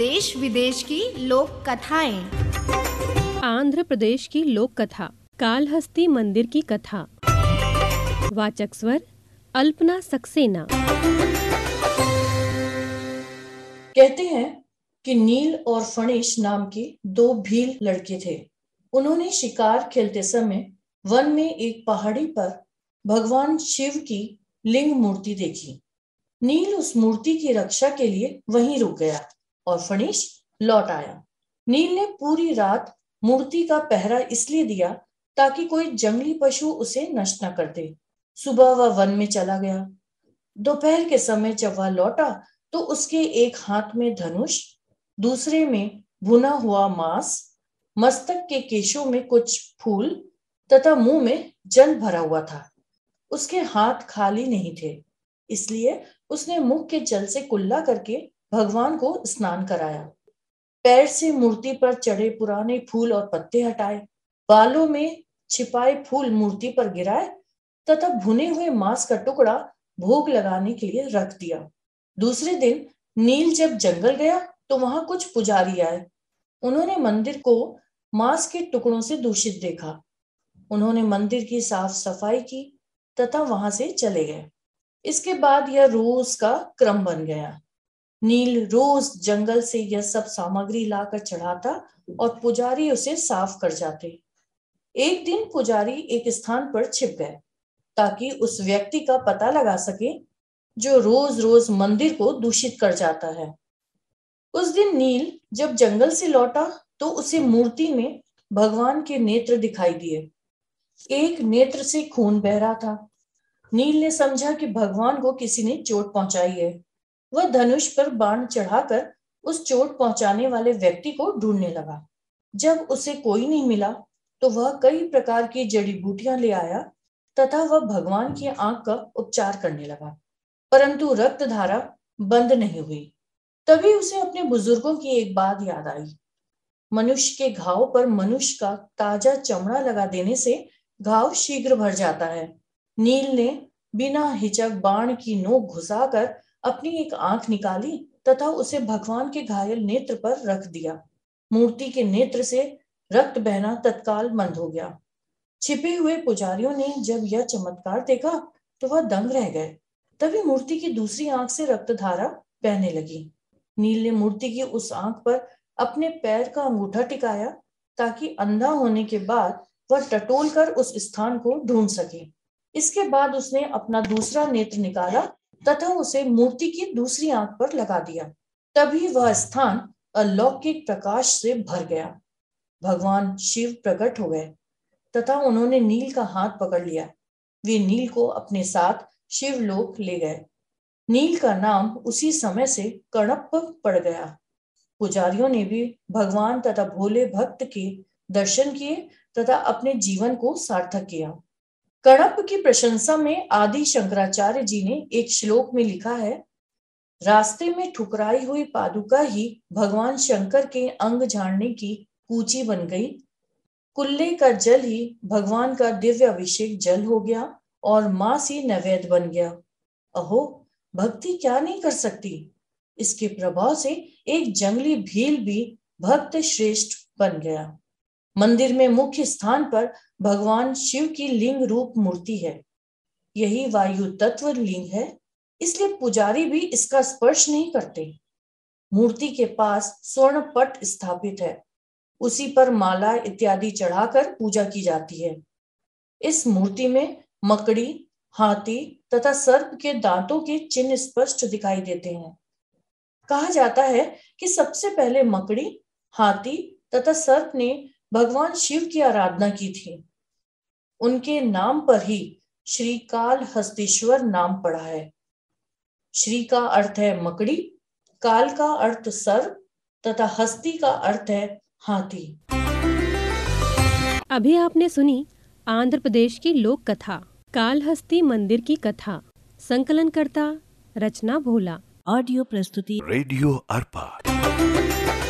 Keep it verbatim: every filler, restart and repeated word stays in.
देश विदेश की लोक कथाएं। आंध्र प्रदेश की लोक कथा काल हस्ती मंदिर की कथा। वाचक स्वर अल्पना सक्सेना। कहते हैं कि नील और फणेश नाम के दो भील लड़के थे। उन्होंने शिकार खेलते समय वन में एक पहाड़ी पर भगवान शिव की लिंग मूर्ति देखी। नील उस मूर्ति की रक्षा के लिए वहीं रुक गया और फणीश लौट आया। नील ने पूरी रात मूर्ति का पहरा इसलिए दिया ताकि कोई जंगली पशु उसे नष्ट न कर दे। सुबह वह वन में चला गया। दोपहर के समय जब वह लौटा तो उसके एक हाथ में धनुष, दूसरे में भुना हुआ मांस, मस्तक के केशों में कुछ फूल तथा मुंह में जल भरा हुआ था। उसके हाथ खाली नहीं थे, इसलिए उसने मुख के जल से कुल्ला करके भगवान को स्नान कराया। पैर से मूर्ति पर चढ़े पुराने फूल और पत्ते हटाए, बालों में छिपाए फूल मूर्ति पर गिराए तथा भुने हुए मांस का टुकड़ा भोग लगाने के लिए रख दिया। दूसरे दिन नील जब जंगल गया तो वहां कुछ पुजारी आए। उन्होंने मंदिर को मांस के टुकड़ों से दूषित देखा। उन्होंने मंदिर की साफ सफाई की तथा वहां से चले गए। इसके बाद यह रोज का क्रम बन गया। नील रोज जंगल से यह सब सामग्री लाकर चढ़ाता और पुजारी उसे साफ कर जाते। एक दिन पुजारी एक स्थान पर छिप गए ताकि उस व्यक्ति का पता लगा सके जो रोज रोज मंदिर को दूषित कर जाता है। उस दिन नील जब जंगल से लौटा तो उसे मूर्ति में भगवान के नेत्र दिखाई दिए। एक नेत्र से खून बह रहा था। नील ने समझा कि भगवान को किसी ने चोट पहुंचाई है। वह धनुष पर बाण चढ़ाकर उस चोट पहुंचाने वाले व्यक्ति को ढूंढने लगा। जब उसे कोई नहीं मिला तो वह कई प्रकार की जड़ी बूटियां ले आया तथा वह भगवान की आंख का उपचार करने लगा, परंतु रक्तधारा बंद नहीं हुई। तभी उसे अपने बुजुर्गों की एक बात याद आई। मनुष्य के घाव पर मनुष्य का ताजा चमड़ा लगा देने से घाव शीघ्र भर जाता है। नील ने बिना हिचक बाण की नोक घुसाकर अपनी एक आंख निकाली तथा उसे भगवान के घायल नेत्र पर रख दिया। मूर्ति के नेत्र से रक्त बहना तत्काल बंद हो गया। छिपे हुए पुजारियों ने जब यह चमत्कार देखा तो वह दंग रह गए। तभी मूर्ति की दूसरी आंख से रक्तधारा बहने लगी। नील ने मूर्ति की उस आंख पर अपने पैर का अंगूठा टिकाया ताकि अंधा होने के बाद वह टटोल कर उस स्थान को ढूंढ सके। इसके बाद उसने अपना दूसरा नेत्र निकाला तथा उसे मूर्ति की दूसरी आंख पर लगा दिया। तभी वह स्थान अलौकिक प्रकाश से भर गया। भगवान शिव प्रकट हो गए तथा उन्होंने नील का हाथ पकड़ लिया। वे नील को अपने साथ शिवलोक ले गए। नील का नाम उसी समय से कणप पड़ गया। पुजारियों ने भी भगवान तथा भोले भक्त के दर्शन किए तथा अपने जीवन को सार्थक किया। कणप की प्रशंसा में आदि शंकराचार्य जी ने एक श्लोक में लिखा है, रास्ते में ठुकराई हुई पादुका ही भगवान शंकर के अंग झाड़ने की कूची बन गई। कुल्ले का जल ही भगवान का दिव्य अभिषेक जल हो गया और मांस ही नैवेद्य बन गया। अहो, भक्ति क्या नहीं कर सकती। इसके प्रभाव से एक जंगली भील भी भक्त श्रेष्ठ बन गया। मंदिर में मुख्य स्थान पर भगवान शिव की लिंग रूप मूर्ति है। यही वायु तत्व लिंग है, इसलिए पुजारी भी इसका स्पर्श नहीं करते। मूर्ति के पास स्वर्ण पट स्थापित है, उसी पर माला इत्यादि चढ़ाकर पूजा की जाती है। इस मूर्ति में मकड़ी, हाथी तथा सर्प के दांतों के चिन्ह स्पष्ट दिखाई देते हैं। कहा जाता है कि सबसे पहले मकड़ी, हाथी तथा सर्प ने भगवान शिव की आराधना की थी। उनके नाम पर ही श्री काल हस्तीश्वर नाम पड़ा है। श्री का अर्थ है मकड़ी, काल का अर्थ सर्प तथा हस्ती का अर्थ है हाथी। अभी आपने सुनी आंध्र प्रदेश की लोक कथा काल हस्ती मंदिर की कथा। संकलनकर्ता रचना भोला। ऑडियो प्रस्तुति रेडियो अर्पा।